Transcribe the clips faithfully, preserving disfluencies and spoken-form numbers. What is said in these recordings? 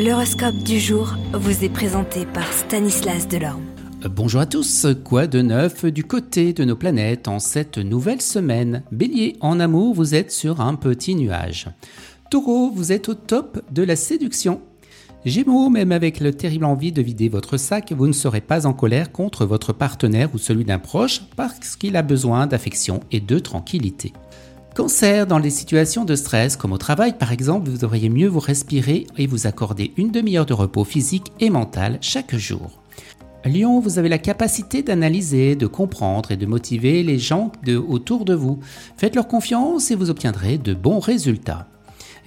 L'horoscope du jour vous est présenté par Stanislas Delorme. Bonjour à tous, quoi de neuf du côté de nos planètes en cette nouvelle semaine? Bélier, en amour, vous êtes sur un petit nuage. Taureau, vous êtes au top de la séduction. Gémeaux, même avec le terrible envie de vider votre sac, vous ne serez pas en colère contre votre partenaire ou celui d'un proche parce qu'il a besoin d'affection et de tranquillité. Cancer, dans les situations de stress, comme au travail par exemple, vous devriez mieux vous respirer et vous accorder une demi-heure de repos physique et mental chaque jour. Lion, vous avez la capacité d'analyser, de comprendre et de motiver les gens de, autour de vous. Faites-leur confiance et vous obtiendrez de bons résultats.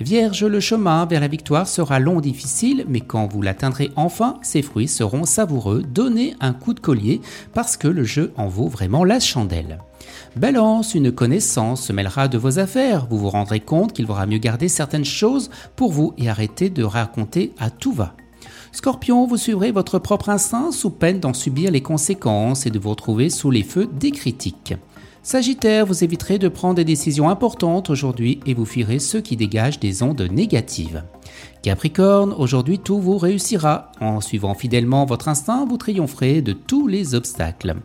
Vierge, le chemin vers la victoire sera long, difficile, mais quand vous l'atteindrez enfin, ses fruits seront savoureux. Donnez un coup de collier parce que le jeu en vaut vraiment la chandelle. Balance, une connaissance se mêlera de vos affaires. Vous vous rendrez compte qu'il vaudra mieux garder certaines choses pour vous et arrêter de raconter à tout va. Scorpion, vous suivrez votre propre instinct sous peine d'en subir les conséquences et de vous retrouver sous les feux des critiques. Sagittaire, vous éviterez de prendre des décisions importantes aujourd'hui et vous fuirez ceux qui dégagent des ondes négatives. Capricorne, aujourd'hui tout vous réussira. En suivant fidèlement votre instinct, vous triompherez de tous les obstacles.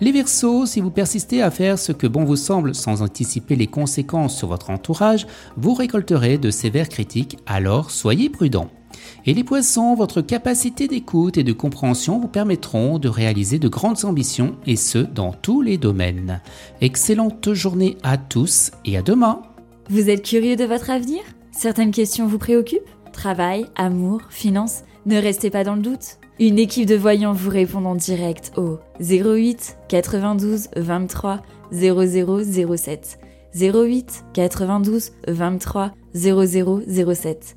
Les Verseaux, si vous persistez à faire ce que bon vous semble sans anticiper les conséquences sur votre entourage, vous récolterez de sévères critiques, alors soyez prudent. Et les Poissons, votre capacité d'écoute et de compréhension vous permettront de réaliser de grandes ambitions, et ce, dans tous les domaines. Excellente journée à tous et à demain! Vous êtes curieux de votre avenir? Certaines questions vous préoccupent? Travail, amour, finances? Ne restez pas dans le doute. Une équipe de voyants vous répond en direct au zéro huit, quatre-vingt-douze, vingt-trois, zéro zéro zéro sept. zéro huit, quatre-vingt-douze, vingt-trois, zéro zéro zéro sept.